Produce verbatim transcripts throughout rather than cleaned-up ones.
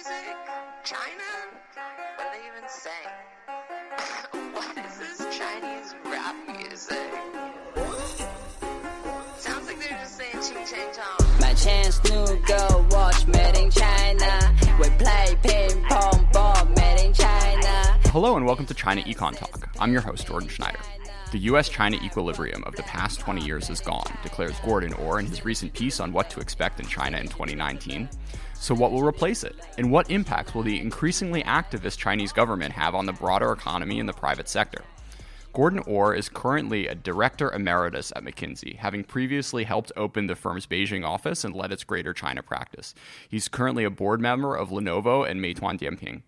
music? China? What are they even saying? What is this Chinese rap music? Sounds like they're just saying ching chang chong. My chance new girl watch Made in China. We play ping pong ball Made in China. Hello and welcome to China Econ Talk. I'm your host, Jordan Schneider. The U S-China equilibrium of the past twenty years is gone, declares Gordon Orr in his recent piece on what to expect in China in twenty nineteen. So what will replace it? And what impacts will the increasingly activist Chinese government have on the broader economy and the private sector? Gordon Orr is currently a director emeritus at McKinsey, having previously helped open the firm's Beijing office and led its Greater China practice. He's currently a board member of Lenovo and Meituan Dianping.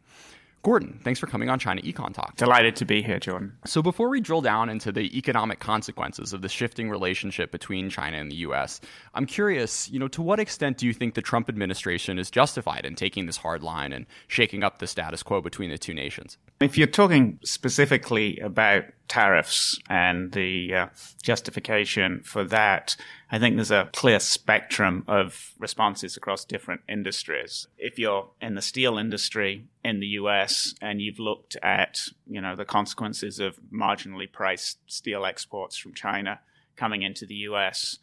Gordon, thanks for coming on China Econ Talk. Delighted to be here, Jordan. So before we drill down into the economic consequences of the shifting relationship between China and the U S, I'm curious, you know, to what extent do you think the Trump administration is justified in taking this hard line and shaking up the status quo between the two nations? If you're talking specifically about tariffs and the uh, justification for that, I think there's a clear spectrum of responses across different industries. If you're in the steel industry in the U S and you've looked at, you know, the consequences of marginally priced steel exports from China coming into the U S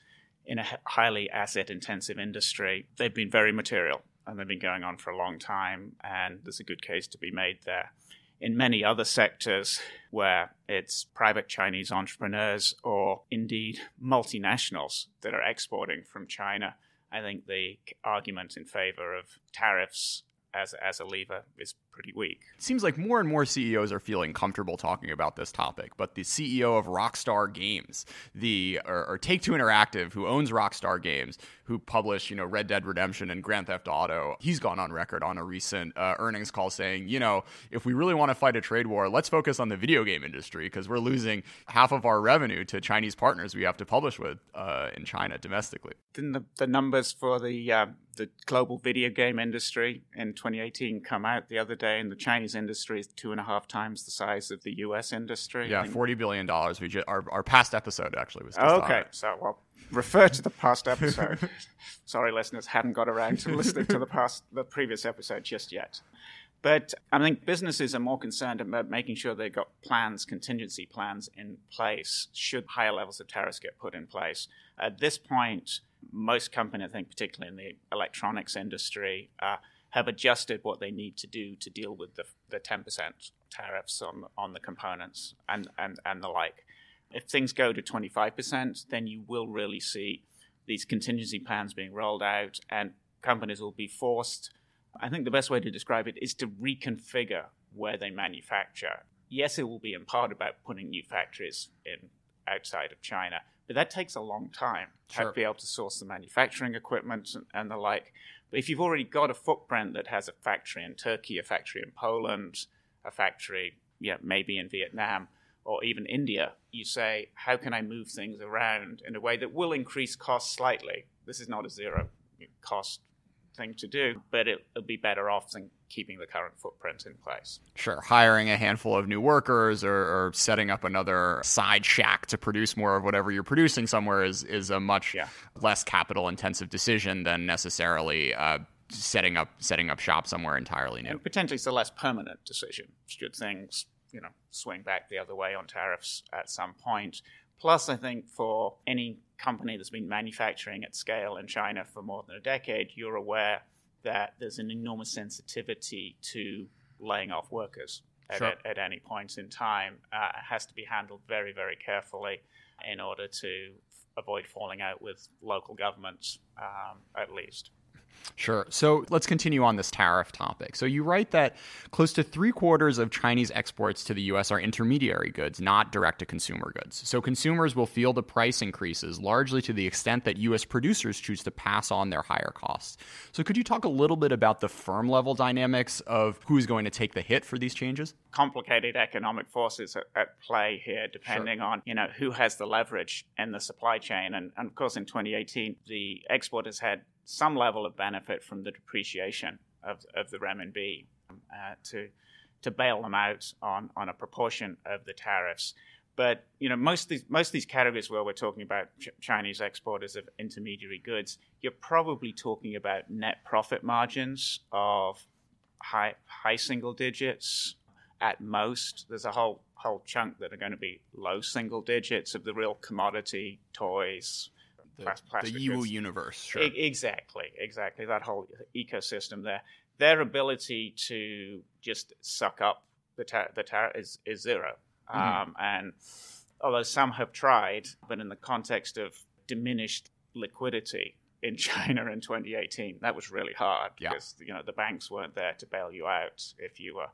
in a highly asset-intensive industry, they've been very material and they've been going on for a long time, and there's a good case to be made there. In many other sectors where it's private Chinese entrepreneurs or indeed multinationals that are exporting from China, I think the argument in favor of tariffs as, as a lever is pretty weak. It seems like more and more C E Os are feeling comfortable talking about this topic, but the C E O of Rockstar Games, the or, or Take-Two Interactive, who owns Rockstar Games, who published, you know, Red Dead Redemption and Grand Theft Auto, he's gone on record on a recent uh, earnings call saying, you know, if we really want to fight a trade war, let's focus on the video game industry because we're losing half of our revenue to Chinese partners we have to publish with uh, in China domestically. Didn't the, the numbers for the uh, the global video game industry in twenty eighteen come out the other day? And the Chinese industry is two and a half times the size of the U S industry. Yeah, forty billion dollars. We just, our, our past episode actually was just okay, so well, refer to the past episode. Sorry, listeners, hadn't got around to listening to the past, the previous episode just yet. But I think businesses are more concerned about making sure they've got plans, contingency plans in place should higher levels of tariffs get put in place. At this point, most companies, I think particularly in the electronics industry, uh, have adjusted what they need to do to deal with the, the ten percent tariffs on, on the components and, and, and the like. If things go to twenty-five percent, then you will really see these contingency plans being rolled out and companies will be forced, I think the best way to describe it is to reconfigure where they manufacture. Yes, it will be in part about putting new factories in outside of China, but that takes a long time. Sure. To be able to source the manufacturing equipment and, and the like. But if you've already got a footprint that has a factory in Turkey, a factory in Poland, a factory, yeah, maybe in Vietnam or even India, you say, how can I move things around in a way that will increase costs slightly? This is not a zero cost thing to do, but it, it'll be better off than keeping the current footprint in place. Sure. Hiring a handful of new workers or, or setting up another side shack to produce more of whatever you're producing somewhere is, is a much yeah. less capital intensive decision than necessarily uh, setting up setting up shop somewhere entirely new. And potentially it's a less permanent decision should things, you know, swing back the other way on tariffs at some point. Plus, I think for any company that's been manufacturing at scale in China for more than a decade, you're aware that there's an enormous sensitivity to laying off workers at, sure. at, at any point in time. Uh, it has to be handled very, very carefully in order to f- avoid falling out with local governments, um, at least. Sure. So let's continue on this tariff topic. So you write that close to three quarters of Chinese exports to the U S are intermediary goods, not direct-to-consumer goods. So consumers will feel the price increases largely to the extent that U S producers choose to pass on their higher costs. So could you talk a little bit about the firm-level dynamics of who's going to take the hit for these changes? Complicated economic forces at play here, depending sure. on, you know, who has the leverage in the supply chain. And, and of course, in twenty eighteen, the exporters had some level of benefit from the depreciation of, of the renminbi uh, to to bail them out on, on a proportion of the tariffs. But you know, most of these, most of these categories where we're talking about ch- Chinese exporters of intermediary goods, you're probably talking about net profit margins of high high single digits at most. There's a whole whole chunk that are going to be low single digits of the real commodity toys, the, plastic the U universe. Sure. E- exactly, exactly. That whole ecosystem there. Their ability to just suck up the tar- the tar- is is zero. Mm-hmm. Um, and although some have tried, but in the context of diminished liquidity in China in twenty eighteen, that was really hard yeah. because you know the banks weren't there to bail you out if you were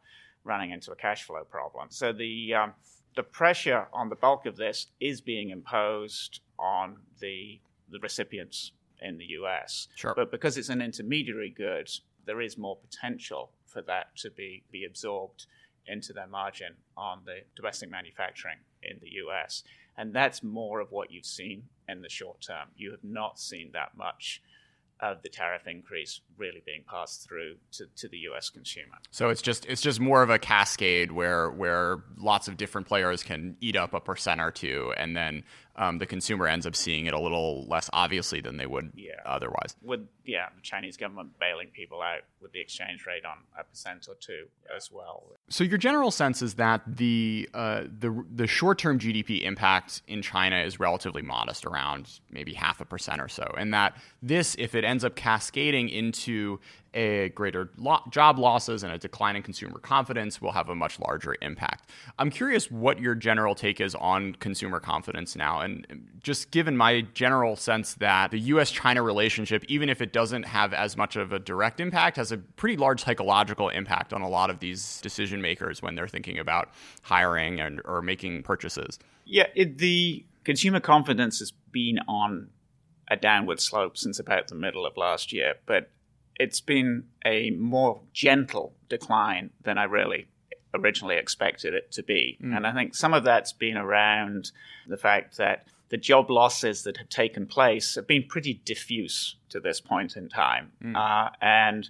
running into a cash flow problem. So the um, the pressure on the bulk of this is being imposed on the the recipients in the U S. Sure. But because it's an intermediary good, there is more potential for that to be, be absorbed into their margin on the domestic manufacturing in the U S. And that's more of what you've seen in the short term. You have not seen that much of the tariff increase really being passed through to, to the U S consumer. So it's just it's just more of a cascade where where lots of different players can eat up a percent or two, and then um, the consumer ends up seeing it a little less obviously than they would yeah. otherwise. With yeah, the Chinese government bailing people out with the exchange rate on a percent or two as well. So your general sense is that the uh, the the short term G D P impact in China is relatively modest, around maybe half a percent or so, and that this, if it ends up cascading into a greater lo- job losses and a decline in consumer confidence, will have a much larger impact. I'm curious what your general take is on consumer confidence now. And just given my general sense that the U S-China relationship, even if it doesn't have as much of a direct impact, has a pretty large psychological impact on a lot of these decision makers when they're thinking about hiring and or making purchases. Yeah, it, the consumer confidence has been on a downward slope since about the middle of last year, but it's been a more gentle decline than I really originally expected it to be. Mm. And I think some of that's been around the fact that the job losses that have taken place have been pretty diffuse to this point in time. Mm. Uh, and,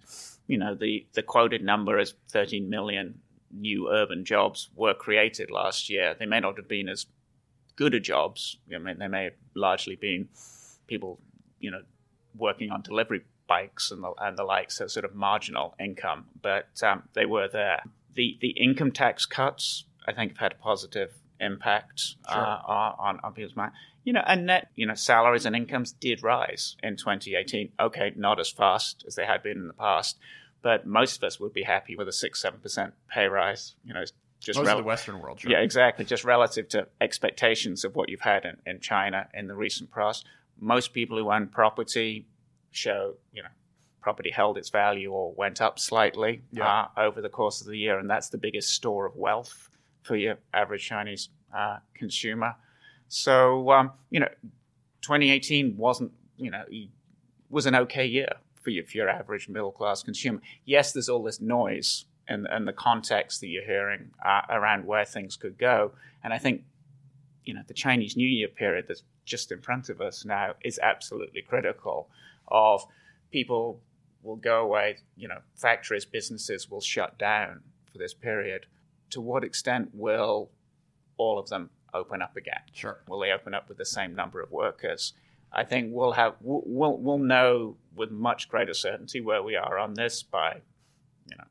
you know, the, the quoted number is thirteen million new urban jobs were created last year. They may not have been as good a jobs. I mean, they may have largely been people, you know, working on delivery bikes and the, and the like, so sort of marginal income, but um, they were there. The the income tax cuts, I think, have had a positive impact sure. uh, on, on people's mind. You know, and net, you know, salaries and incomes did rise in twenty eighteen. Okay, not as fast as they had been in the past, but most of us would be happy with a six, seven percent pay rise, you know, just most rel- of the Western world. Sure. Yeah, exactly. Just relative to expectations of what you've had in, in China in the recent past. Most people who own property show, you know, property held its value or went up slightly yeah. uh, over the course of the year, and that's the biggest store of wealth for your average Chinese uh, consumer. So, um, you know, twenty eighteen wasn't, you know, was an okay year for your, for your average middle-class consumer. Yes, there's all this noise and and the context that you're hearing uh, around where things could go, and I think, you know, the Chinese New Year period that's just in front of us now is absolutely critical of people will go away, you know, factories, businesses will shut down for this period. To what extent will all of them open up again? Sure. Will they open up with the same number of workers? I think we'll have we'll we'll know with much greater certainty where we are on this by, you know,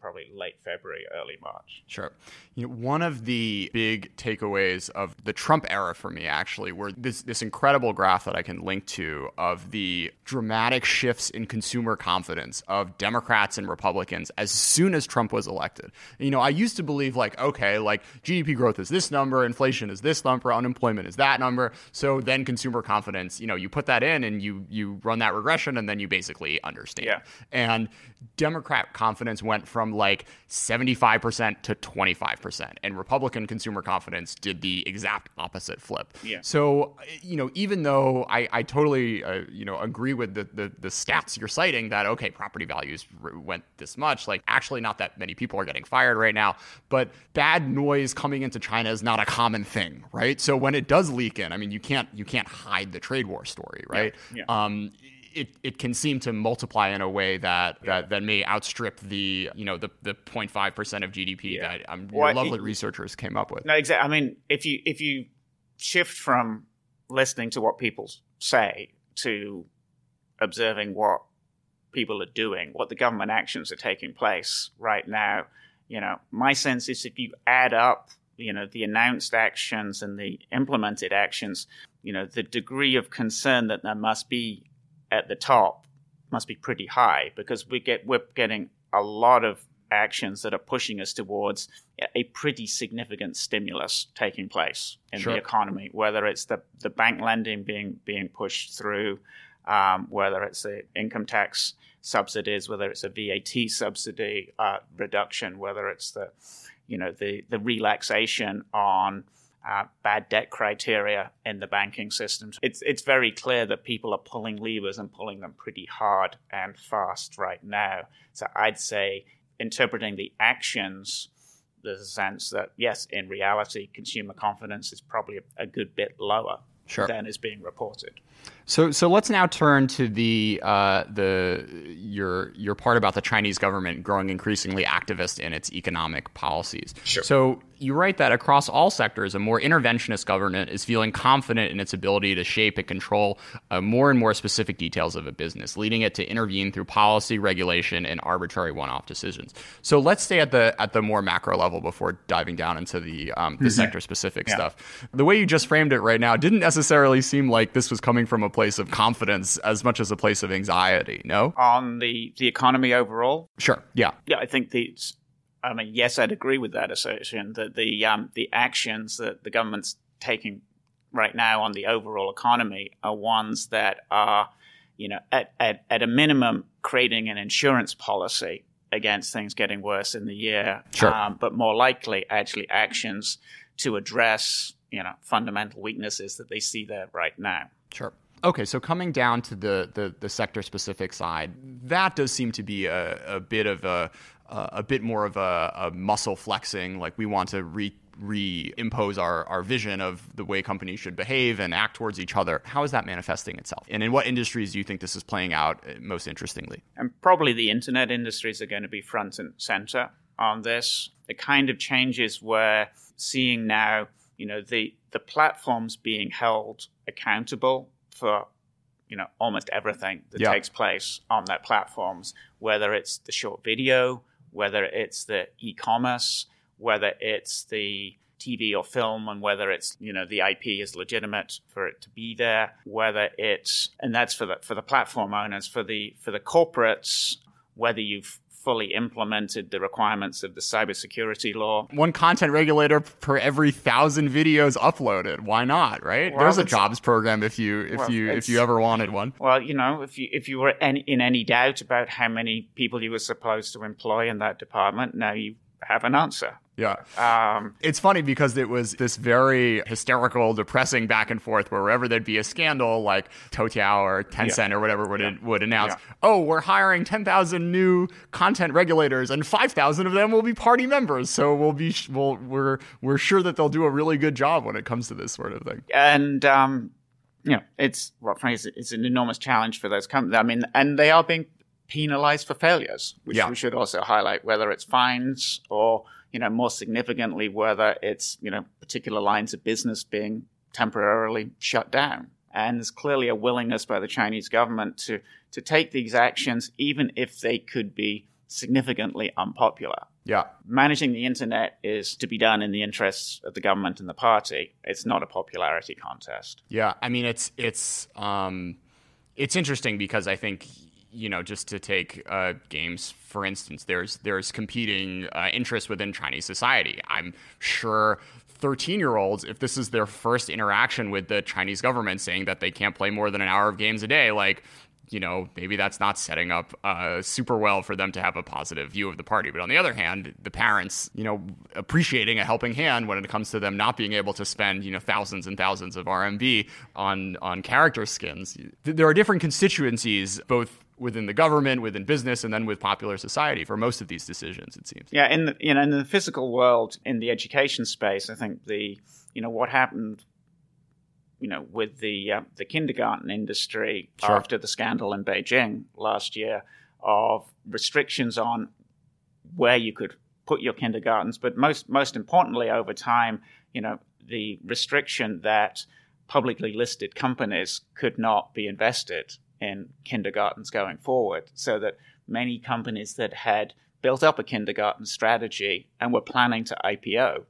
probably late February, early March. Sure. You know, one of the big takeaways of the Trump era for me, actually, were this this incredible graph that I can link to of the dramatic shifts in consumer confidence of Democrats and Republicans as soon as Trump was elected. You know, I used to believe, like, okay, like G D P growth is this number, inflation is this number, unemployment is that number. So then consumer confidence, you know, you put that in and you you run that regression and then you basically understand. Yeah. And Democrat confidence went from like seventy-five percent to twenty-five percent. And Republican consumer confidence did the exact opposite flip. Yeah. So, you know, even though I, I totally, uh, you know, agree with the, the, the stats you're citing that, okay, property values went this much, like actually not that many people are getting fired right now, but bad noise coming into China is not a common thing, right? So when it does leak in, I mean, you can't, you can't hide the trade war story, right? Yeah. Yeah. Um, It, it can seem to multiply in a way that, yeah. that, that may outstrip the you know the, the zero point five percent of G D P yeah. that um, well, your lovely it, researchers came up with. No, exactly. I mean, if you if you shift from listening to what people say to observing what people are doing, what the government actions are taking place right now. You know, my sense is if you add up, you know, the announced actions and the implemented actions, you know, the degree of concern that there must be at the top must be pretty high, because we get, we're getting a lot of actions that are pushing us towards a pretty significant stimulus taking place in sure. the economy, whether it's the, the bank lending being being pushed through, um, whether it's the income tax subsidies, whether it's a V A T subsidy uh, reduction, whether it's the you know the, the relaxation on uh, bad debt criteria in the banking system. It's it's very clear that people are pulling levers and pulling them pretty hard and fast right now. So I'd say, interpreting the actions, there's a sense that, yes, in reality, consumer confidence is probably a good bit lower sure. than is being reported. So, so let's now turn to the uh, the your your part about the Chinese government growing increasingly activist in its economic policies. Sure. So you write that across all sectors, a more interventionist government is feeling confident in its ability to shape and control uh, more and more specific details of a business, leading it to intervene through policy, regulation, and arbitrary one-off decisions. So let's stay at the at the more macro level before diving down into the um, the mm-hmm. sector-specific yeah. stuff. The way you just framed it right now didn't necessarily seem like this was coming from a place of confidence as much as a place of anxiety, no? On the, the economy overall? Sure, yeah. Yeah, I think the, I mean, yes, I'd agree with that assertion, that the um, the actions that the government's taking right now on the overall economy are ones that are, you know, at, at, at a minimum, creating an insurance policy against things getting worse in the year, sure. um, but more likely, actually, actions to address, you know, fundamental weaknesses that they see there right now. Sure. Okay, so coming down to the, the, the sector-specific side, that does seem to be a, a bit of a a bit more of a, a muscle flexing. Like, we want to re reimpose our our vision of the way companies should behave and act towards each other. How is that manifesting itself? And in what industries do you think this is playing out most interestingly? And probably the internet industries are going to be front and center on this. The kind of changes we're seeing now, you know, the the platforms being held accountable for, you know, almost everything that yeah. takes place on their platforms, whether it's the short video, whether it's the e-commerce, whether it's the T V or film, and whether it's, you know, the I P is legitimate for it to be there, whether it's, and that's for the for the platform owners, for the for the corporates, whether you've fully implemented the requirements of the cybersecurity law. One content regulator per every thousand videos uploaded. Why not, right? Well, there's a jobs program if you if well, you if you ever wanted one. Well, you know, if you if you were any, in any doubt about how many people you were supposed to employ in that department, now you have an answer. Yeah. Um, it's funny because it was this very hysterical, depressing back and forth where wherever there'd be a scandal, like Toutiao or Tencent yeah. or whatever would yeah. it, would announce, yeah. oh, we're hiring ten thousand new content regulators and five thousand of them will be party members. So we'll be, we'll, we're, we're sure that they'll do a really good job when it comes to this sort of thing. And, um, you know, it's, well, frankly, it's an enormous challenge for those companies. I mean, and they are being penalized for failures, which yeah. we should also highlight, whether it's fines or, you know, more significantly, whether it's, you know, particular lines of business being temporarily shut down. And there's clearly a willingness by the Chinese government to to take these actions, even if they could be significantly unpopular. Yeah. Managing the internet is to be done in the interests of the government and the party. It's not a popularity contest. Yeah. I mean, it's it's um, it's interesting because I think, you know, just to take uh, games, for instance, there's there's competing uh, interests within Chinese society. I'm sure thirteen-year-olds, if this is their first interaction with the Chinese government saying that they can't play more than an hour of games a day, like, you know, maybe that's not setting up uh, super well for them to have a positive view of the party. But on the other hand, the parents, you know, appreciating a helping hand when it comes to them not being able to spend, you know, thousands and thousands of R M B on, on character skins. There are different constituencies, both within the government, within business, and then with popular society for most of these decisions, it seems. Yeah, in the, you know, in the physical world, in the education space, I think the, you know, what happened, you know, with the uh, the kindergarten industry sure. after the scandal in Beijing last year of restrictions on where you could put your kindergartens, but most most importantly over time, you know, the restriction that publicly listed companies could not be invested and kindergartens going forward, so that many companies that had built up a kindergarten strategy and were planning to I P O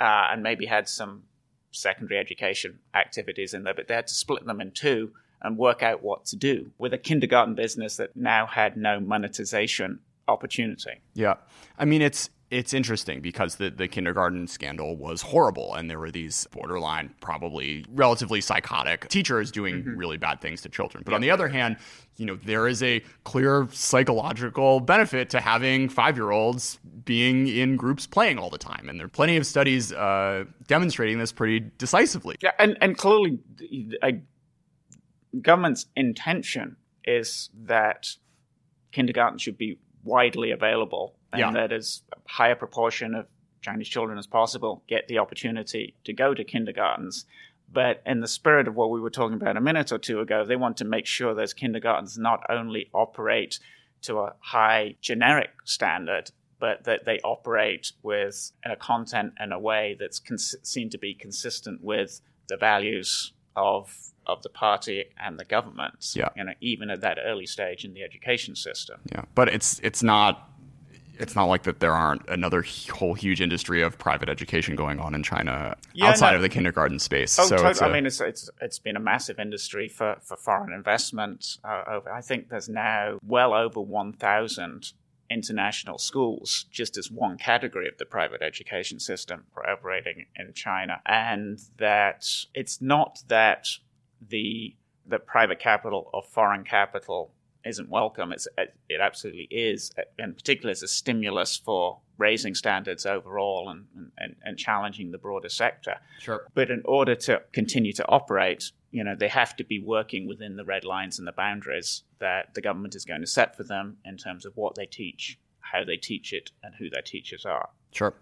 uh, and maybe had some secondary education activities in there, but they had to split them in two and work out what to do with a kindergarten business that now had no monetization opportunity. Yeah. I mean, it's it's interesting because the, the kindergarten scandal was horrible, and there were these borderline, probably relatively psychotic teachers doing mm-hmm. really bad things to children. But yeah. on the other hand, you know, there is a clear psychological benefit to having five-year-olds being in groups playing all the time. And there are plenty of studies uh, demonstrating this pretty decisively. Yeah, and, and clearly, the government's intention is that kindergarten should be widely available, and yeah. that as a higher proportion of Chinese children as possible get the opportunity to go to kindergartens. But in the spirit of what we were talking about a minute or two ago, they want to make sure those kindergartens not only operate to a high generic standard, but that they operate with a content and a way that's cons- seen to be consistent with the values of of the party and the government, yeah. you know, even at that early stage in the education system. Yeah, but it's it's not it's not like that there aren't another whole huge industry of private education going on in China yeah, outside no. of the kindergarten space. Oh, so totally. It's a, I mean, it's, it's it's been a massive industry for, for foreign investment. Uh, over, I think there's now well over one thousand international schools just as one category of the private education system operating in China. And that it's not that the the private capital or foreign capital isn't welcome. It's, it absolutely is, and particularly as a stimulus for raising standards overall and, and, and challenging the broader sector. Sure. But in order to continue to operate, you know, they have to be working within the red lines and the boundaries that the government is going to set for them in terms of what they teach, how they teach it, and who their teachers are. Sure.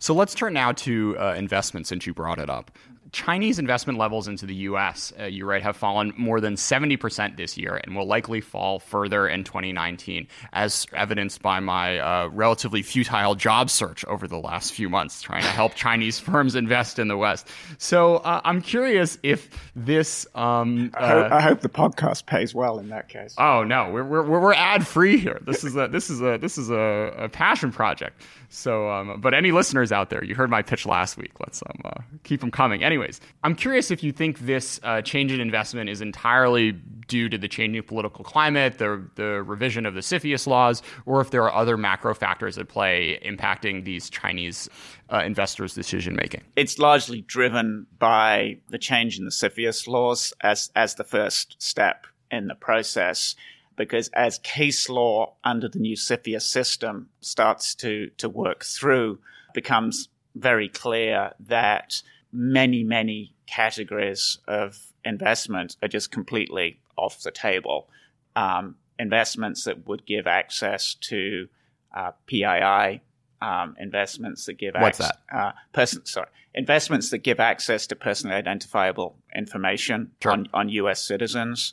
So let's turn now to uh, investments, since you brought it up. Chinese investment levels into the U S, uh, you're right, have fallen more than seventy percent this year and will likely fall further in twenty nineteen, as evidenced by my uh, relatively futile job search over the last few months, trying to help Chinese firms invest in the West. So uh, I'm curious if this... Um, uh, I, hope, I hope the podcast pays well in that case. Oh, no, we're we're, we're ad-free here. This is a this is a, this is a, a passion project. So, um, but any listeners out there, you heard my pitch last week. Let's um, uh, keep them coming. Anyways, I'm curious if you think this uh, change in investment is entirely due to the changing political climate, the the revision of the CFIUS laws, or if there are other macro factors at play impacting these Chinese uh, investors' decision making. It's largely driven by the change in the CFIUS laws as as the first step in the process. Because as case law under the new CFIUS system starts to, to work through, it becomes very clear that many, many categories of investment are just completely off the table. Um, investments that would give access to uh, P I I, um, investments that give access... What's that? Uh, person, sorry. Investments that give access to personally identifiable information sure. on, on U S citizens...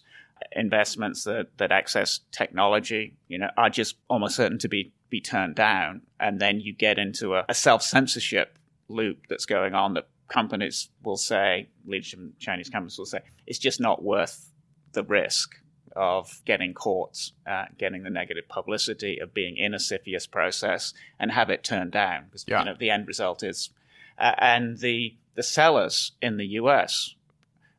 investments that, that access technology, you know, are just almost certain to be, be turned down. And then you get into a, a self-censorship loop that's going on that companies will say, leadership in Chinese companies will say, it's just not worth the risk of getting caught, uh, getting the negative publicity of being in a CFIUS process and have it turned down. Because yeah. you know, the end result is... Uh, and the the sellers in the U S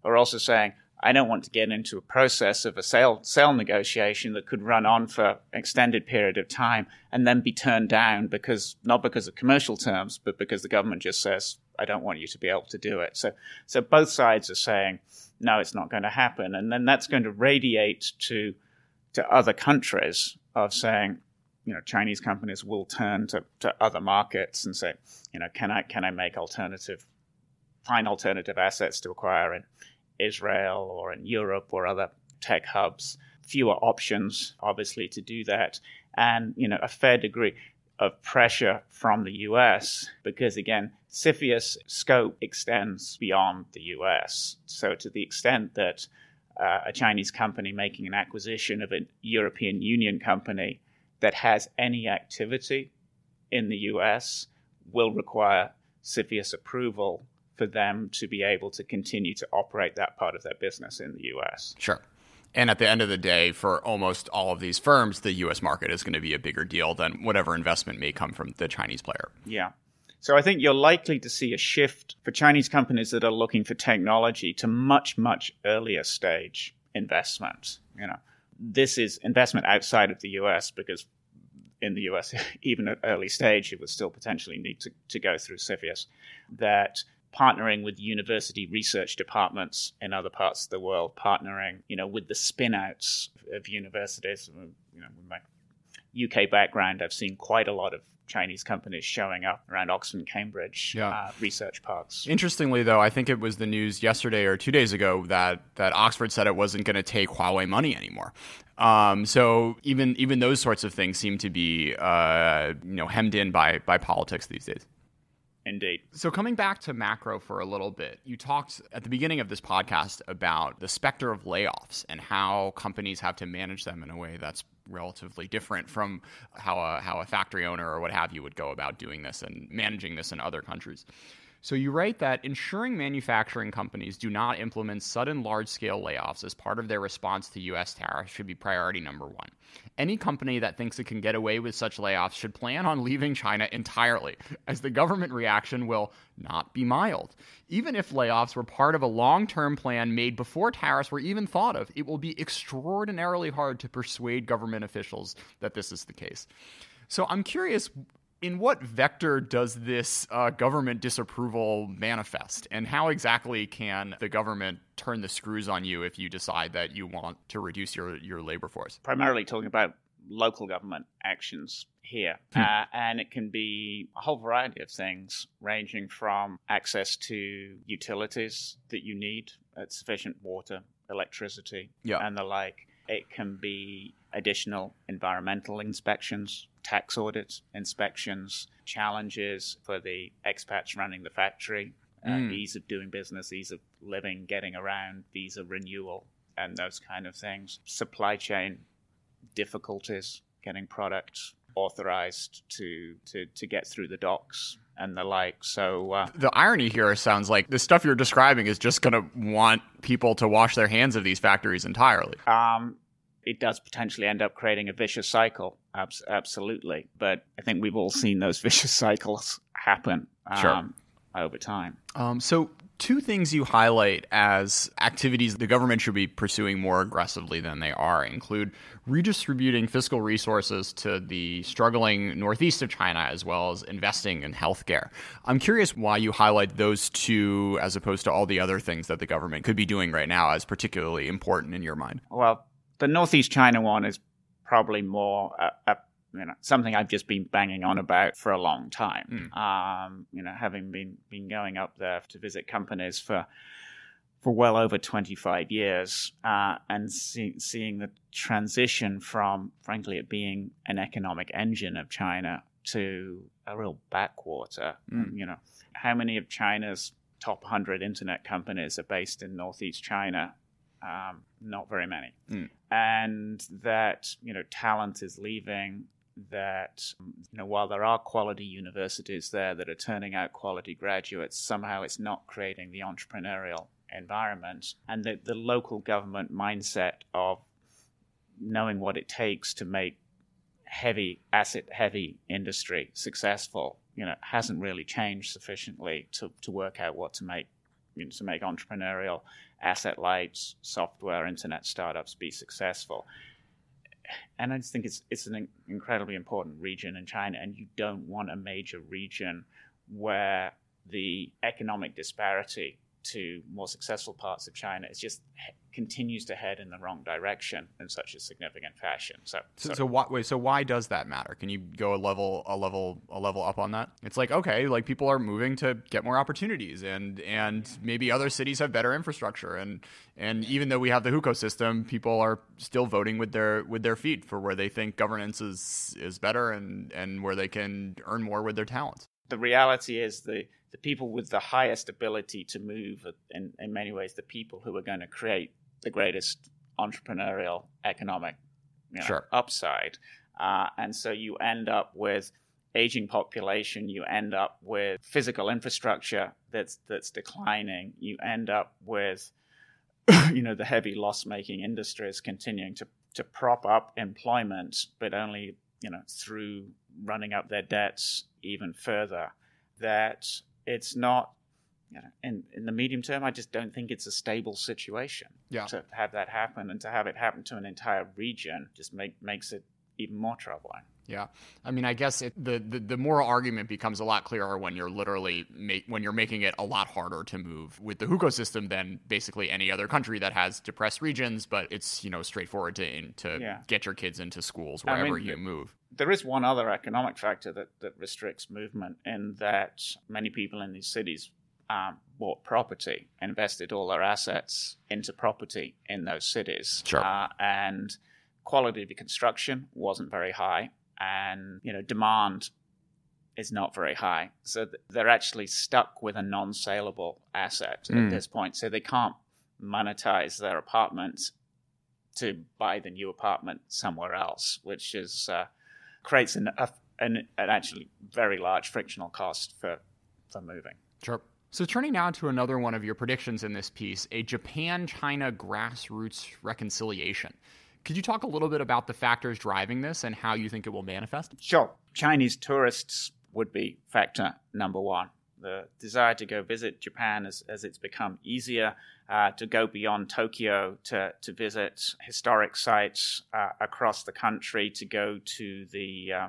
are also saying, I don't want to get into a process of a sale sale negotiation that could run on for an extended period of time and then be turned down because not because of commercial terms, but because the government just says, I don't want you to be able to do it. So so both sides are saying, no, it's not going to happen. And then that's going to radiate to to other countries of saying, you know, Chinese companies will turn to, to other markets and say, you know, can I can I make alternative find alternative assets to acquire in Israel or in Europe or other tech hubs, fewer options, obviously, to do that. And, you know, a fair degree of pressure from the U S because, again, CFIUS scope extends beyond the U S. So to the extent that uh, a Chinese company making an acquisition of a European Union company that has any activity in the U S will require CFIUS approval for them to be able to continue to operate that part of their business in the U S. Sure. And at the end of the day, for almost all of these firms, the U S market is going to be a bigger deal than whatever investment may come from the Chinese player. Yeah. So I think you're likely to see a shift for Chinese companies that are looking for technology to much, much earlier stage investments. You know, this is investment outside of the U S because in the U S, even at early stage, it would still potentially need to, to go through C F I U S, that partnering with university research departments in other parts of the world, partnering, you know, with the spin-outs of universities. You know, with my U K background, I've seen quite a lot of Chinese companies showing up around Oxford and Cambridge yeah. uh, research parks. Interestingly, though, I think it was the news yesterday or two days ago that, that Oxford said it wasn't going to take Huawei money anymore. Um, so even even those sorts of things seem to be uh, you know hemmed in by by politics these days. Indeed. So coming back to macro for a little bit, you talked at the beginning of this podcast about the specter of layoffs and how companies have to manage them in a way that's relatively different from how a, how a factory owner or what have you would go about doing this and managing this in other countries. So you write that ensuring manufacturing companies do not implement sudden large-scale layoffs as part of their response to U S tariffs should be priority number one. Any company that thinks it can get away with such layoffs should plan on leaving China entirely, as the government reaction will not be mild. Even if layoffs were part of a long-term plan made before tariffs were even thought of, it will be extraordinarily hard to persuade government officials that this is the case. So I'm curious, in what vector does this uh, government disapproval manifest? And how exactly can the government turn the screws on you if you decide that you want to reduce your, your labor force? Primarily talking about local government actions here. Hmm. Uh, and it can be a whole variety of things, ranging from access to utilities that you need, sufficient water, electricity, yeah. and the like. It can be additional environmental inspections, tax audits, inspections, challenges for the expats running the factory, uh, mm. ease of doing business, ease of living, getting around, visa renewal, and those kind of things. Supply chain difficulties, getting products authorized to, to, to get through the docks and the like. So uh, the irony here sounds like the stuff you're describing is just going to want people to wash their hands of these factories entirely. Um, it does potentially end up creating a vicious cycle. Abs- absolutely. But I think we've all seen those vicious cycles happen um, sure. over time. Um, so two things you highlight as activities the government should be pursuing more aggressively than they are include redistributing fiscal resources to the struggling northeast of China, as well as investing in healthcare. I'm curious why you highlight those two as opposed to all the other things that the government could be doing right now as particularly important in your mind. Well, the northeast China one is probably more a, a, you know, something I've just been banging on about for a long time. Mm. Um, you know, having been been going up there to visit companies for for well over twenty-five years, uh, and see, seeing the transition from, frankly, it being an economic engine of China to a real backwater. Mm. You know, how many of China's top one hundred internet companies are based in northeast China? Um, not very many. Mm. And that, you know, talent is leaving, that, you know, while there are quality universities there that are turning out quality graduates, somehow it's not creating the entrepreneurial environment. And that the local government mindset of knowing what it takes to make heavy, asset-heavy industry successful, you know, hasn't really changed sufficiently to, to work out what to make, you know, to make entrepreneurial asset lights, software, internet startups be successful. And I just think it's it's an incredibly important region in China, and you don't want a major region where the economic disparity to more successful parts of China is just continues to head in the wrong direction in such a significant fashion. So, so, so, so why wait, so why does that matter? Can you go a level, a level, a level up on that? It's like, okay, like people are moving to get more opportunities, and and maybe other cities have better infrastructure, and and even though we have the Hukou system, people are still voting with their with their feet for where they think governance is is better, and and where they can earn more with their talents. The reality is the, the people with the highest ability to move, in, in many ways, the people who are going to create the greatest entrepreneurial economic, you know, sure. upside. Uh, and so you end up with aging population. You end up with physical infrastructure that's that's declining. You end up with you know, the heavy loss-making industries continuing to, to prop up employment, but only, you know, through running up their debts even further, that it's not, you know, in, in the medium term, I just don't think it's a stable situation yeah. to have that happen, and to have it happen to an entire region just make, makes it even more troubling. Yeah, I mean, I guess it, the, the the moral argument becomes a lot clearer when you're literally make, when you're making it a lot harder to move with the Hukou system than basically any other country that has depressed regions. But it's, you know, straightforward to in, to yeah. get your kids into schools wherever I mean, you th- move. There is one other economic factor that, that restricts movement, in that many people in these cities um, bought property, invested all their assets into property in those cities, sure. uh, and quality of the construction wasn't very high. And, you know, demand is not very high. So th- they're actually stuck with a non-saleable asset mm. at this point. So they can't monetize their apartment to buy the new apartment somewhere else, which is uh, creates an, a, an, an actually very large frictional cost for, for moving. Sure. So turning now to another one of your predictions in this piece, a Japan-China grassroots reconciliation. Could you talk a little bit about the factors driving this and how you think it will manifest? Sure. Chinese tourists would be factor number one. The desire to go visit Japan as, as it's become easier uh, to go beyond Tokyo to, to visit historic sites uh, across the country, to go to the uh,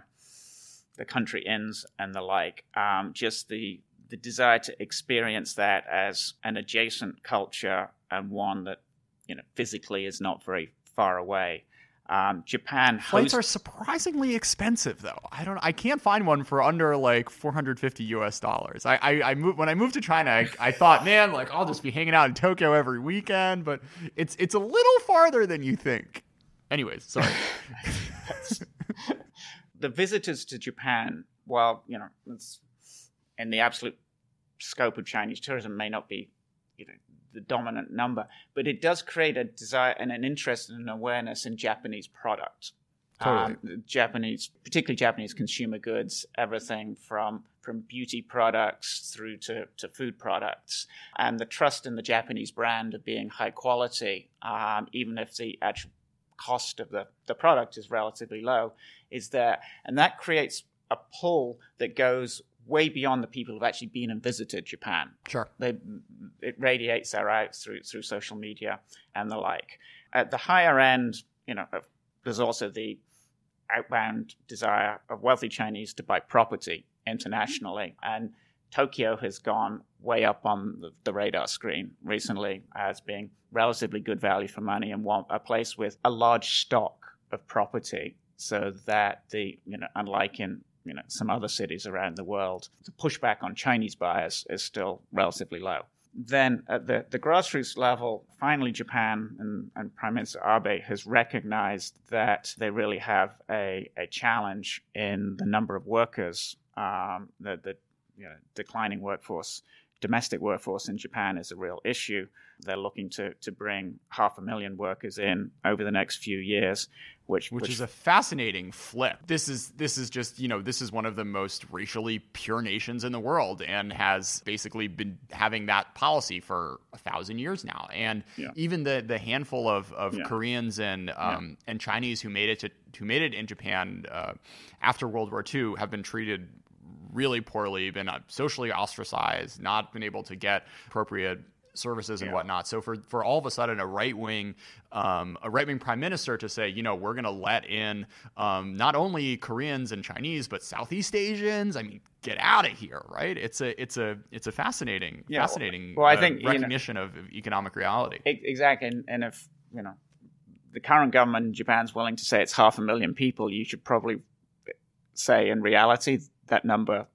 the country inns and the like. Um, just the the desire to experience that as an adjacent culture, and one that, you know, physically is not very far away. Um, Japan hosts... Flights are surprisingly expensive, though. I don't. I can't find one for under like four hundred fifty U S dollars. I, I, I moved when I moved to China. I, I thought, man, like I'll just be hanging out in Tokyo every weekend, but it's it's a little farther than you think. Anyways, sorry. The visitors to Japan, well, you know, it's in the absolute scope of Chinese tourism, may not be, you know, the dominant number, but it does create a desire and an interest and an awareness in Japanese product. Totally. Um, Japanese, particularly Japanese consumer goods, everything from from beauty products through to, to food products, and the trust in the Japanese brand of being high quality, um, even if the actual cost of the, the product is relatively low, is there. And that creates a pull that goes way beyond the people who've actually been and visited Japan. Sure. They, it radiates their out through through social media and the like. At the higher end, you know, there's also the outbound desire of wealthy Chinese to buy property internationally. And Tokyo has gone way up on the, the radar screen recently as being relatively good value for money, and one, a place with a large stock of property, so that the, you know, unlike in you know, some other cities around the world, the pushback on Chinese buyers is still relatively low. Then at the, the grassroots level, finally Japan and, and Prime Minister Abe has recognized that they really have a, a challenge in the number of workers, um, the, the you know, declining workforce. Domestic workforce in Japan is a real issue. They're looking to to bring half a million workers in over the next few years, which which, which is a fascinating flip. This is this is just, you know, this is one of the most racially pure nations in the world, and has basically been having that policy for a thousand years now. And yeah. even the the handful of of yeah. Koreans and um yeah. and Chinese who made it to who made it in Japan uh, after World War Two have been treated really poorly, been socially ostracized, not been able to get appropriate services and yeah. whatnot. So for, for all of a sudden, a right wing, um, a right wing prime minister to say, you know, we're going to let in um, not only Koreans and Chinese, but Southeast Asians. I mean, get out of here, right? It's a it's a it's a fascinating, yeah, fascinating well, well, I uh, think, recognition you know, of, of economic reality. Exactly, and, and if you know the current government in Japan's willing to say it's half a million people, you should probably say in reality that number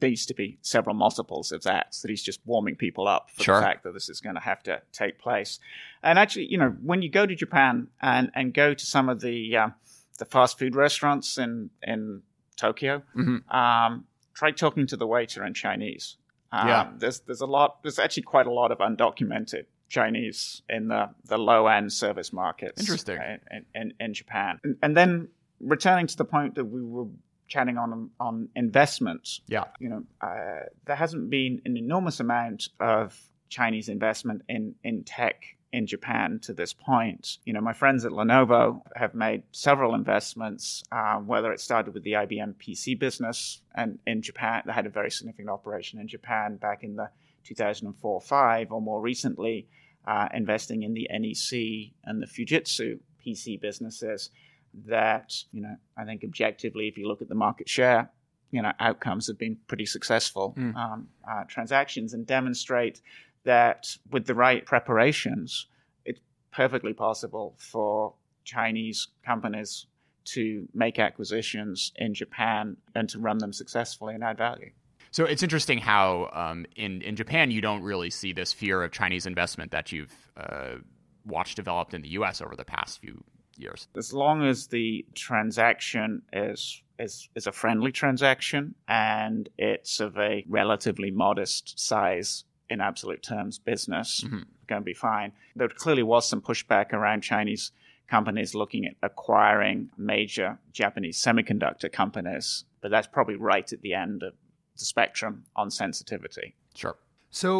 needs to be several multiples of that. So he's just warming people up for sure. the fact that this is going to have to take place. And actually, you know, when you go to Japan and, and go to some of the um, the fast food restaurants in in Tokyo, mm-hmm. um, try talking to the waiter in Chinese. Um, yeah. There's there's a lot. There's actually quite a lot of undocumented Chinese in the, the low end service markets. Interesting. In in, in Japan, and, and then returning to the point that we were chatting on on investment, yeah, you know, uh, there hasn't been an enormous amount of Chinese investment in, in tech in Japan to this point. You know, my friends at Lenovo have made several investments, uh, whether it started with the I B M P C business and in Japan, they had a very significant operation in Japan back in the two thousand four to five, or more recently, uh, investing in the N E C and the Fujitsu P C businesses that, you know, I think objectively, if you look at the market share, you know, outcomes have been pretty successful mm. um, uh, transactions, and demonstrate that with the right preparations, it's perfectly possible for Chinese companies to make acquisitions in Japan and to run them successfully and add value. So it's interesting how um, in, in Japan, you don't really see this fear of Chinese investment that you've uh, watched developed in the U S over the past few years. As long as the transaction is Is, is a friendly transaction, and it's of a relatively modest size in absolute terms business, mm-hmm. going to be fine. There clearly was some pushback around Chinese companies looking at acquiring major Japanese semiconductor companies, but that's probably right at the end of the spectrum on sensitivity. Sure. So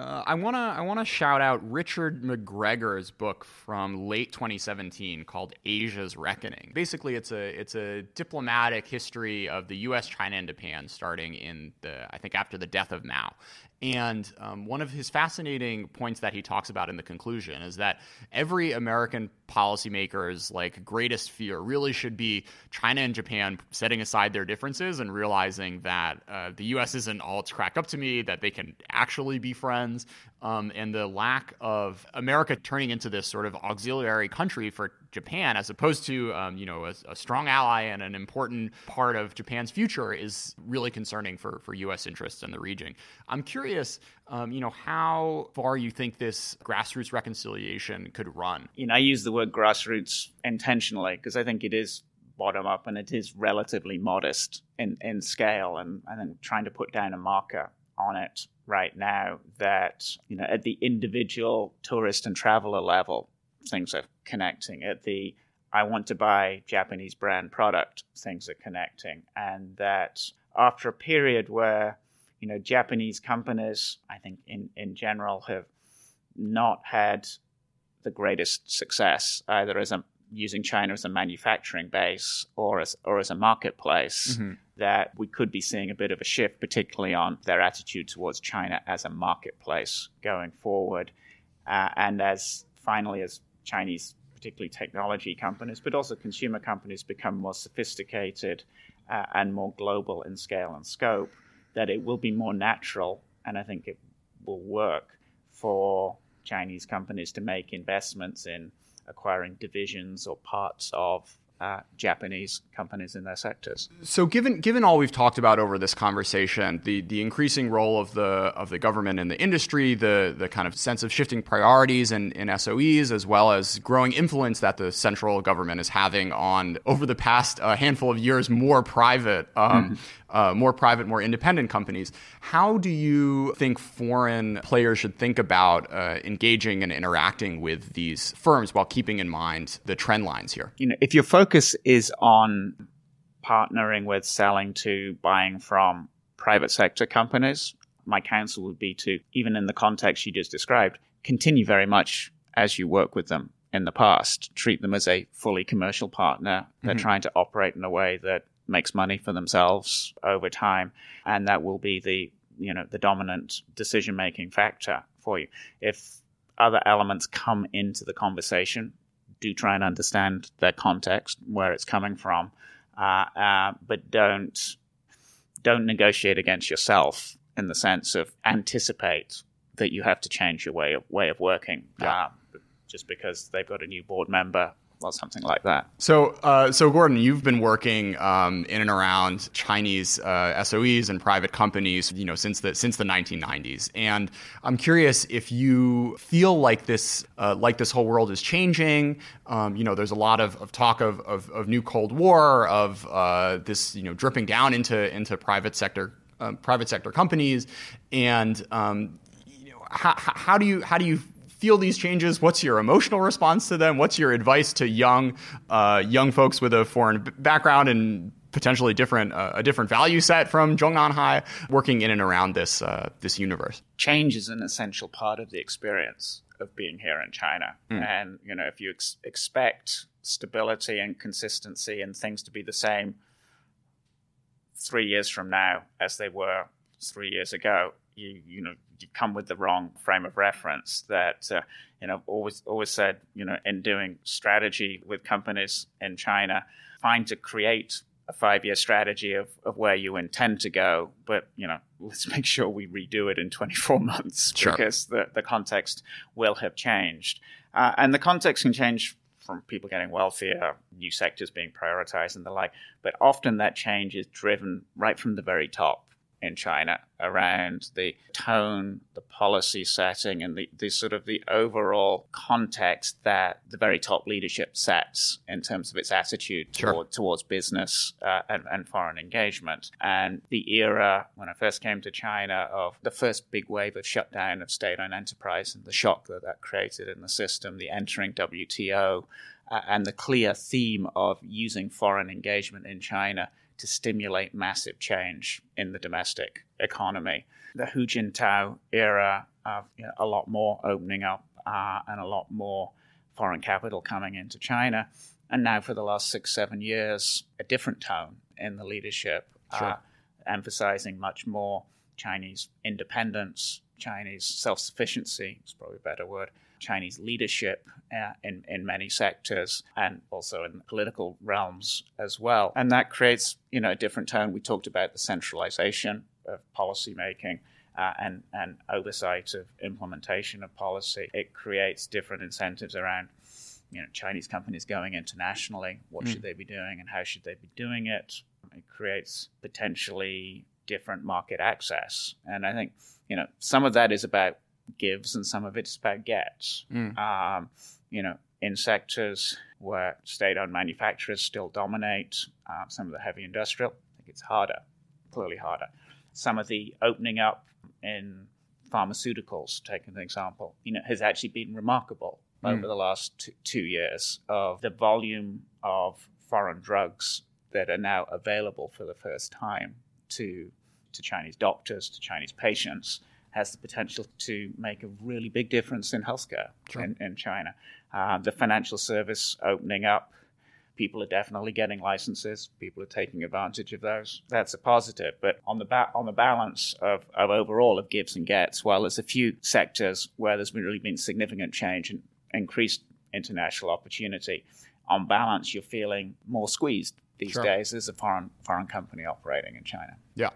Uh, I want to I want to shout out Richard McGregor's book from late twenty seventeen called Asia's Reckoning. Basically, it's a it's a diplomatic history of the U S, China, and Japan starting in the I think after the death of Mao. And um, one of his fascinating points that he talks about in the conclusion is that every American policymaker's like greatest fear really should be China and Japan setting aside their differences and realizing that uh, the U S isn't all it's cracked up to me, that they can actually be friends, um, and the lack of America turning into this sort of auxiliary country for Japan, as opposed to um, you know a, a strong ally and an important part of Japan's future, is really concerning for for U S interests in the region. I'm curious, um, you know, how far you think this grassroots reconciliation could run. You know, I use the word grassroots intentionally because I think it is bottom up and it is relatively modest in in scale, and I think trying to put down a marker on it right now that you know at the individual tourist and traveler level, things are connecting. At the I want to buy Japanese brand product, things are connecting. And that after a period where, you know, Japanese companies, I think in, in general, have not had the greatest success, either as a, using China as a manufacturing base or as, or as a marketplace, mm-hmm. that we could be seeing a bit of a shift, particularly on their attitude towards China as a marketplace going forward. Uh, and as finally, as Chinese, particularly technology companies, but also consumer companies, become more sophisticated uh, and more global in scale and scope, that it will be more natural, and I think it will work for Chinese companies to make investments in acquiring divisions or parts of Uh, Japanese companies in their sectors. So given given all we've talked about over this conversation, the the increasing role of the of the government in the industry, the the kind of sense of shifting priorities in, in S O Es, as well as growing influence that the central government is having on, over the past uh, handful of years, more private, um, uh, more private, more independent companies, how do you think foreign players should think about uh, engaging and interacting with these firms while keeping in mind the trend lines here? You know, if you're focused Focus is on partnering with, selling to, buying from private sector companies, my counsel would be to, even in the context you just described, continue very much as you work with them in the past. Treat them as a fully commercial partner. They're mm-hmm. trying to operate in a way that makes money for themselves over time, and that will be the, you know, the dominant decision-making factor for you. If other elements come into the conversation, do try and understand their context, where it's coming from, uh, uh, but don't don't negotiate against yourself in the sense of anticipate that you have to change your way of, way of working yeah. uh, just because they've got a new board member or something like that. So, uh, so Gordon, you've been working um, in and around Chinese uh, S O Es and private companies, you know, since the since the nineteen nineties, and I'm curious if you feel like this, uh, like this whole world is changing. Um, you know, there's a lot of, of talk of, of of new Cold War, of uh, this, you know, dripping down into into private sector uh, private sector companies, and um, you know, how, how do you how do you feel these changes? What's your emotional response to them? What's your advice to young uh, young folks with a foreign b- background and potentially different, uh, a different value set from Zhongnanhai, working in and around this uh, this universe. Change is an essential part of the experience of being here in China. Mm. And, you know, if you ex- expect stability and consistency and things to be the same three years from now as they were three years ago, you you know, you come with the wrong frame of reference. That, uh, you know, I've always, always said, you know, in doing strategy with companies in China, fine to create a five-year strategy of, of where you intend to go, but, you know, let's make sure we redo it in twenty-four months, sure, because the, the context will have changed. Uh, and the context can change from people getting wealthier, new sectors being prioritized and the like, but often that change is driven right from the very top in China around the tone, the policy setting, and the, the sort of the overall context that the very top leadership sets in terms of its attitude toward, sure, towards business uh, and, and foreign engagement. And the era, when I first came to China, of the first big wave of shutdown of state-owned enterprise and the shock that that created in the system, the entering W T O, uh, and the clear theme of using foreign engagement in China to stimulate massive change in the domestic economy. The Hu Jintao era of, you know, a lot more opening up uh, and a lot more foreign capital coming into China. And now for the last six, seven years, a different tone in the leadership, sure, uh, emphasizing much more Chinese independence, Chinese self-sufficiency, it's probably a better word, Chinese leadership uh, in, in many sectors and also in the political realms as well. And that creates, you know, a different tone. We talked about the centralization of policymaking uh, and, and oversight of implementation of policy. It creates different incentives around, you know, Chinese companies going internationally. What mm. should they be doing and how should they be doing it? It creates potentially different market access. And I think, you know, some of that is about gives and some of it's about gets. Mm. Um, you know, in sectors where state-owned manufacturers still dominate, uh, some of the heavy industrial, I think it's harder, clearly harder. Some of the opening up in pharmaceuticals, taking an example, you know, has actually been remarkable mm. over the last t- two years of the volume of foreign drugs that are now available for the first time to to Chinese doctors, to Chinese patients, has the potential to make a really big difference in healthcare, sure, in, in China. Um, the financial service opening up, people are definitely getting licenses. People are taking advantage of those. That's a positive. But on the ba- on the balance of, of overall of gives and gets, well, there's a few sectors where there's really been significant change and increased international opportunity. On balance, you're feeling more squeezed these sure. days as a foreign foreign company operating in China. Yeah.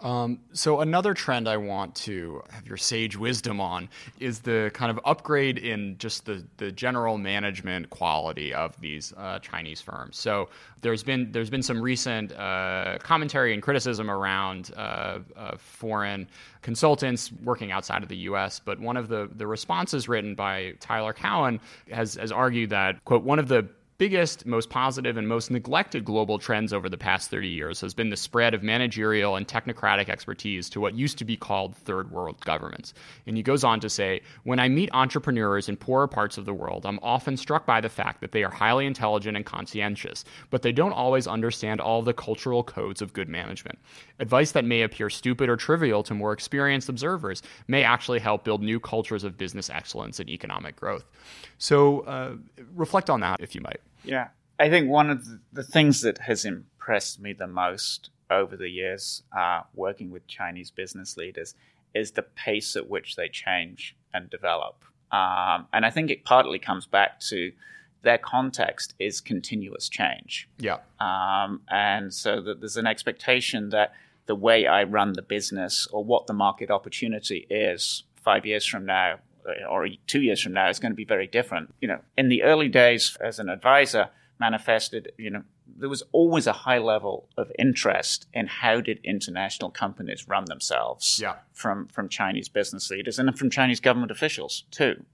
Um, so another trend I want to have your sage wisdom on is the kind of upgrade in just the, the general management quality of these uh, Chinese firms. So there's been there's been some recent uh, commentary and criticism around uh, uh, foreign consultants working outside of the U S, but one of the, the responses written by Tyler Cowen has, has argued that, quote, one of the biggest, most positive, and most neglected global trends over the past thirty years has been the spread of managerial and technocratic expertise to what used to be called third world governments. And he goes on to say, when I meet entrepreneurs in poorer parts of the world, I'm often struck by the fact that they are highly intelligent and conscientious, but they don't always understand all the cultural codes of good management. Advice that may appear stupid or trivial to more experienced observers may actually help build new cultures of business excellence and economic growth. So uh, reflect on that, if you might. Yeah, I think one of the things that has impressed me the most over the years uh, working with Chinese business leaders is the pace at which they change and develop. Um, and I think it partly comes back to their context is continuous change. Yeah. Um, and so that there's an expectation that the way I run the business or what the market opportunity is five years from now or two years from now is going to be very different. You know, in the early days as an advisor manifested, you know, there was always a high level of interest in how did international companies run themselves yeah. from, from Chinese business leaders and from Chinese government officials too,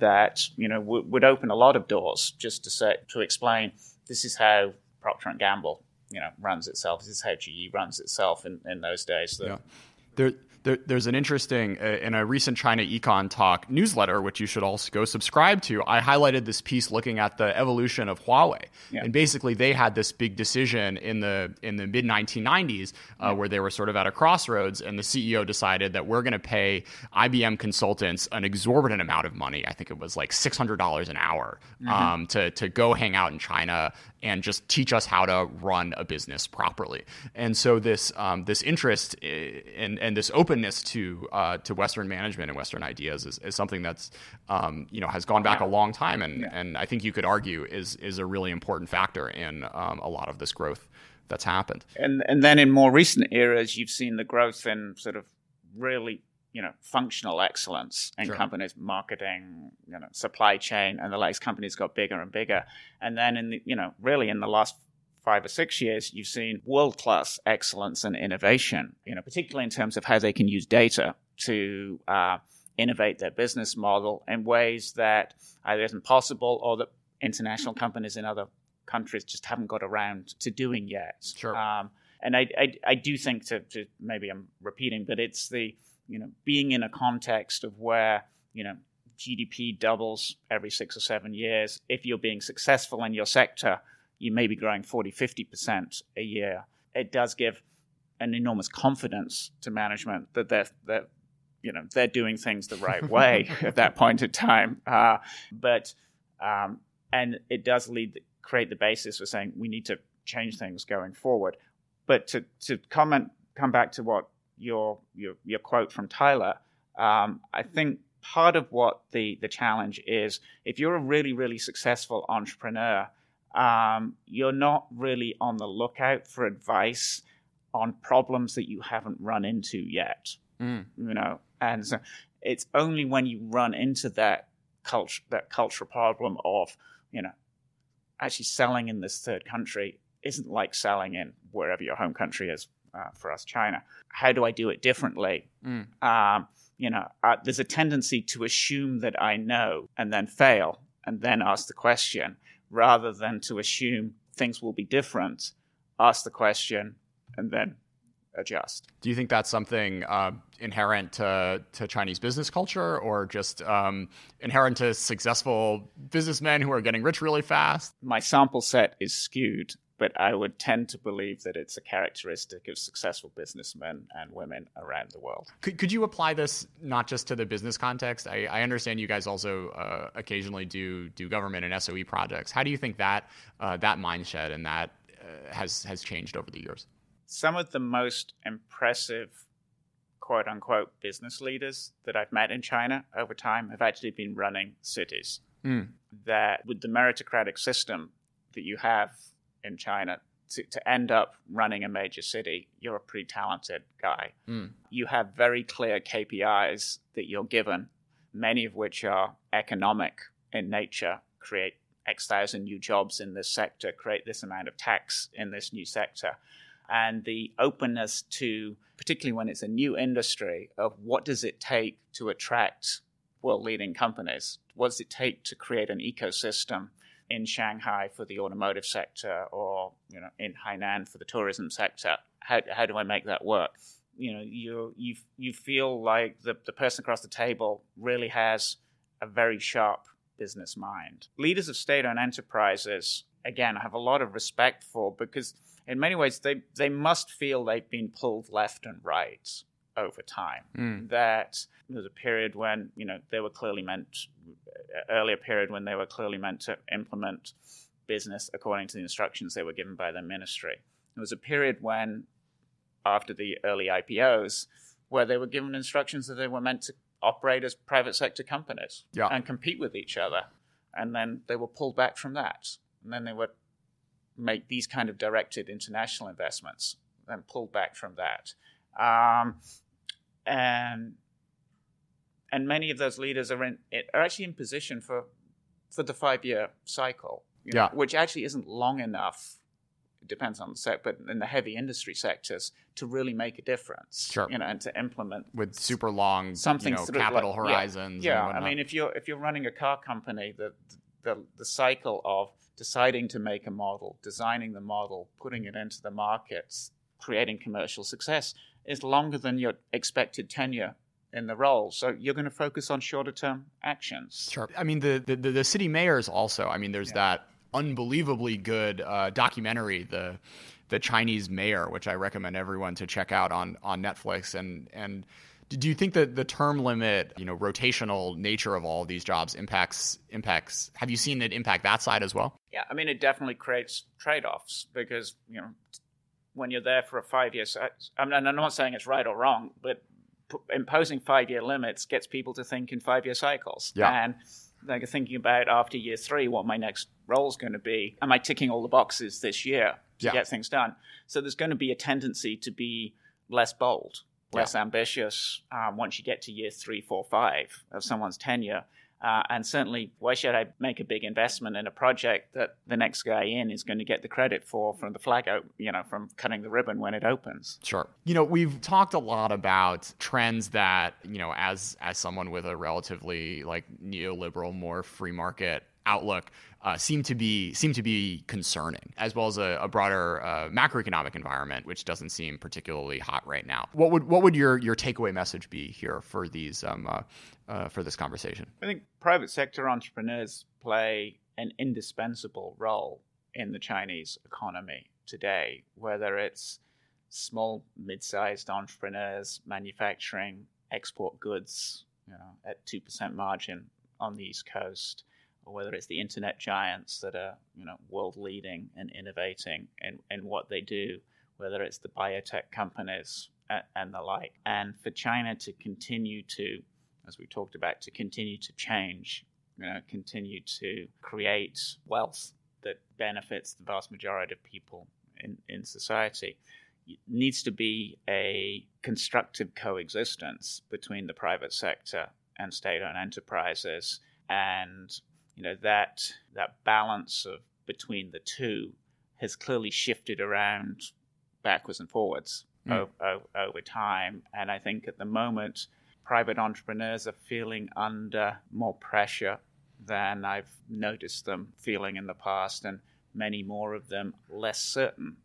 that, you know, w- would open a lot of doors just to say, to explain, this is how Procter and Gamble, you know, runs itself. This is how G E runs itself in, in those days. The, yeah. There, there, there's an interesting, uh, in a recent China Econ Talk newsletter, which you should also go subscribe to, I highlighted this piece looking at the evolution of Huawei. Yeah. And basically they had this big decision in the in the mid nineteen nineties uh, yeah. where they were sort of at a crossroads, and the C E O decided that we're going to pay I B M consultants an exorbitant amount of money. I think it was like six hundred dollars an hour mm-hmm. um, to, to go hang out in China and just teach us how to run a business properly. And so this um, this interest and and this openness to uh, to Western management and Western ideas is, is something that's um, you know has gone back yeah. a long time, and yeah. and I think you could argue is is a really important factor in um, a lot of this growth that's happened. And and then in more recent eras, you've seen the growth in sort of really you know functional excellence in sure. companies, marketing, you know, supply chain, and the likes. Companies got bigger and bigger, and then in the, you know really in the last five or six years, you've seen world-class excellence and innovation, you know, particularly in terms of how they can use data to uh, innovate their business model in ways that either isn't possible or that international companies in other countries just haven't got around to doing yet. Sure. Um, and I, I, I do think to, to maybe I'm repeating, but it's the, you know, being in a context of where, you know, G D P doubles every six or seven years. If you're being successful in your sector, you may be growing forty, fifty percent a year. It does give an enormous confidence to management that they're, they're you know, they're doing things the right way at that point in time. Uh, but, um, and it does lead, create the basis for saying we need to change things going forward. But to, to comment, come back to what your, your, your quote from Tyler, um, I think part of what the, the challenge is, if you're a really, really successful entrepreneur, Um, you're not really on the lookout for advice on problems that you haven't run into yet, mm. you know. And so it's only when you run into that culture, that cultural problem of, you know, actually selling in this third country isn't like selling in wherever your home country is. Uh, for us, China. How do I do it differently? Mm. Um, you know, uh, there's a tendency to assume that I know and then fail and then ask the question. Rather than to assume things will be different, ask the question and then adjust. Do you think that's something uh, inherent to, to Chinese business culture, or just um, inherent to successful businessmen who are getting rich really fast? My sample set is skewed, but I would tend to believe that it's a characteristic of successful businessmen and women around the world. Could could you apply this not just to the business context? I, I understand you guys also uh, occasionally do do government and S O E projects. How do you think that uh, that mindset and that uh, has has changed over the years? Some of the most impressive, quote unquote, business leaders that I've met in China over time have actually been running cities. Mm. That with the meritocratic system that you have in China, to, to end up running a major city, you're a pretty talented guy. Mm. You have very clear K P Is that you're given, many of which are economic in nature. Create X thousand new jobs in this sector, create this amount of tax in this new sector. And the openness to, particularly when it's a new industry, of what does it take to attract world-leading companies? What does it take to create an ecosystem in Shanghai for the automotive sector, or you know, in Hainan for the tourism sector? How how do I make that work? You know, you you you feel like the, the person across the table really has a very sharp business mind. Leaders of state-owned enterprises, again, I have a lot of respect for, because in many ways they, they must feel they've been pulled left and right over time. Mm. That there was a period when, you know, they were clearly meant, earlier period when they were clearly meant to implement business according to the instructions they were given by the ministry. There was a period when, after the early I P Os, where they were given instructions that they were meant to operate as private sector companies yeah. and compete with each other. And then they were pulled back from that. And then they would make these kind of directed international investments and pulled back from that. Um, and and many of those leaders are in are actually in position for for the five-year cycle, you know, yeah. which actually isn't long enough. It depends on the sector, but in the heavy industry sectors, to really make a difference, sure. you know, and to implement with super long something you know, capital like, horizons. Yeah, yeah. And I mean, if you're if you're running a car company, the, the the cycle of deciding to make a model, designing the model, putting it into the markets, creating commercial success is longer than your expected tenure in the role. So you're going to focus on shorter term actions. Sure. I mean, the, the, the city mayors also, I mean, there's yeah. that unbelievably good uh, documentary, the the Chinese Mayor, which I recommend everyone to check out on, on Netflix. And, and do you think that the term limit, you know, rotational nature of all of these jobs impacts, impacts, have you seen it impact that side as well? Yeah, I mean, it definitely creates trade-offs because, you know, when you're there for a five-year, I'm not saying it's right or wrong, but imposing five-year limits gets people to think in five-year cycles. Yeah. And they're thinking about after year three, what my next role is going to be. Am I ticking all the boxes this year to yeah. get things done? So there's going to be a tendency to be less bold, less yeah. ambitious um, once you get to year three, four, five of someone's tenure. Uh, and certainly, why should I make a big investment in a project that the next guy in is going to get the credit for from the flag out, you know, from cutting the ribbon when it opens? Sure. You know, we've talked a lot about trends that, you know, as as someone with a relatively like neoliberal, more free market outlook, uh, seem to be seem to be concerning, as well as a, a broader uh, macroeconomic environment, which doesn't seem particularly hot right now. What would what would your your takeaway message be here for these um, uh, uh, for this conversation? I think private sector entrepreneurs play an indispensable role in the Chinese economy today, whether it's small, mid-sized entrepreneurs manufacturing export goods, you know, at two percent margin on the East Coast, or whether it's the internet giants that are, you know, world-leading and innovating in, in what they do, whether it's the biotech companies and, and the like. And for China to continue to, as we talked about, to continue to change, you know, continue to create wealth that benefits the vast majority of people in, in society, it needs to be a constructive coexistence between the private sector and state-owned enterprises. And you know, that that balance of between the two has clearly shifted around backwards and forwards mm. over, over, over time. And I think at the moment, private entrepreneurs are feeling under more pressure than I've noticed them feeling in the past, and many more of them less certain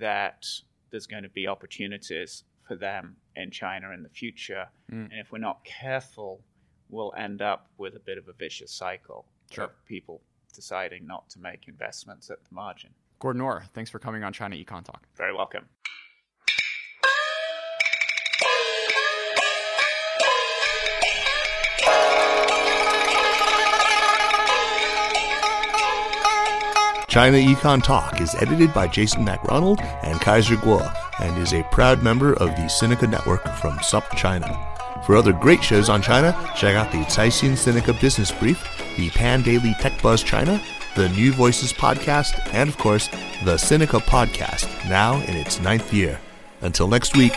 that there's going to be opportunities for them in China in the future. Mm. And if we're not careful, we'll end up with a bit of a vicious cycle. Sure. People deciding not to make investments at the margin. Gordon Orr, thanks for coming on China Econ Talk. Very welcome. China Econ Talk is edited by Jason McRonald and Kaiser Guo and is a proud member of the Sinica Network from Sup China. For other great shows on China, check out the Caixin Sinica Business Brief, the Pan Daily Tech Buzz China, the New Voices podcast, and of course, the Sinica podcast, now in its ninth year. Until next week.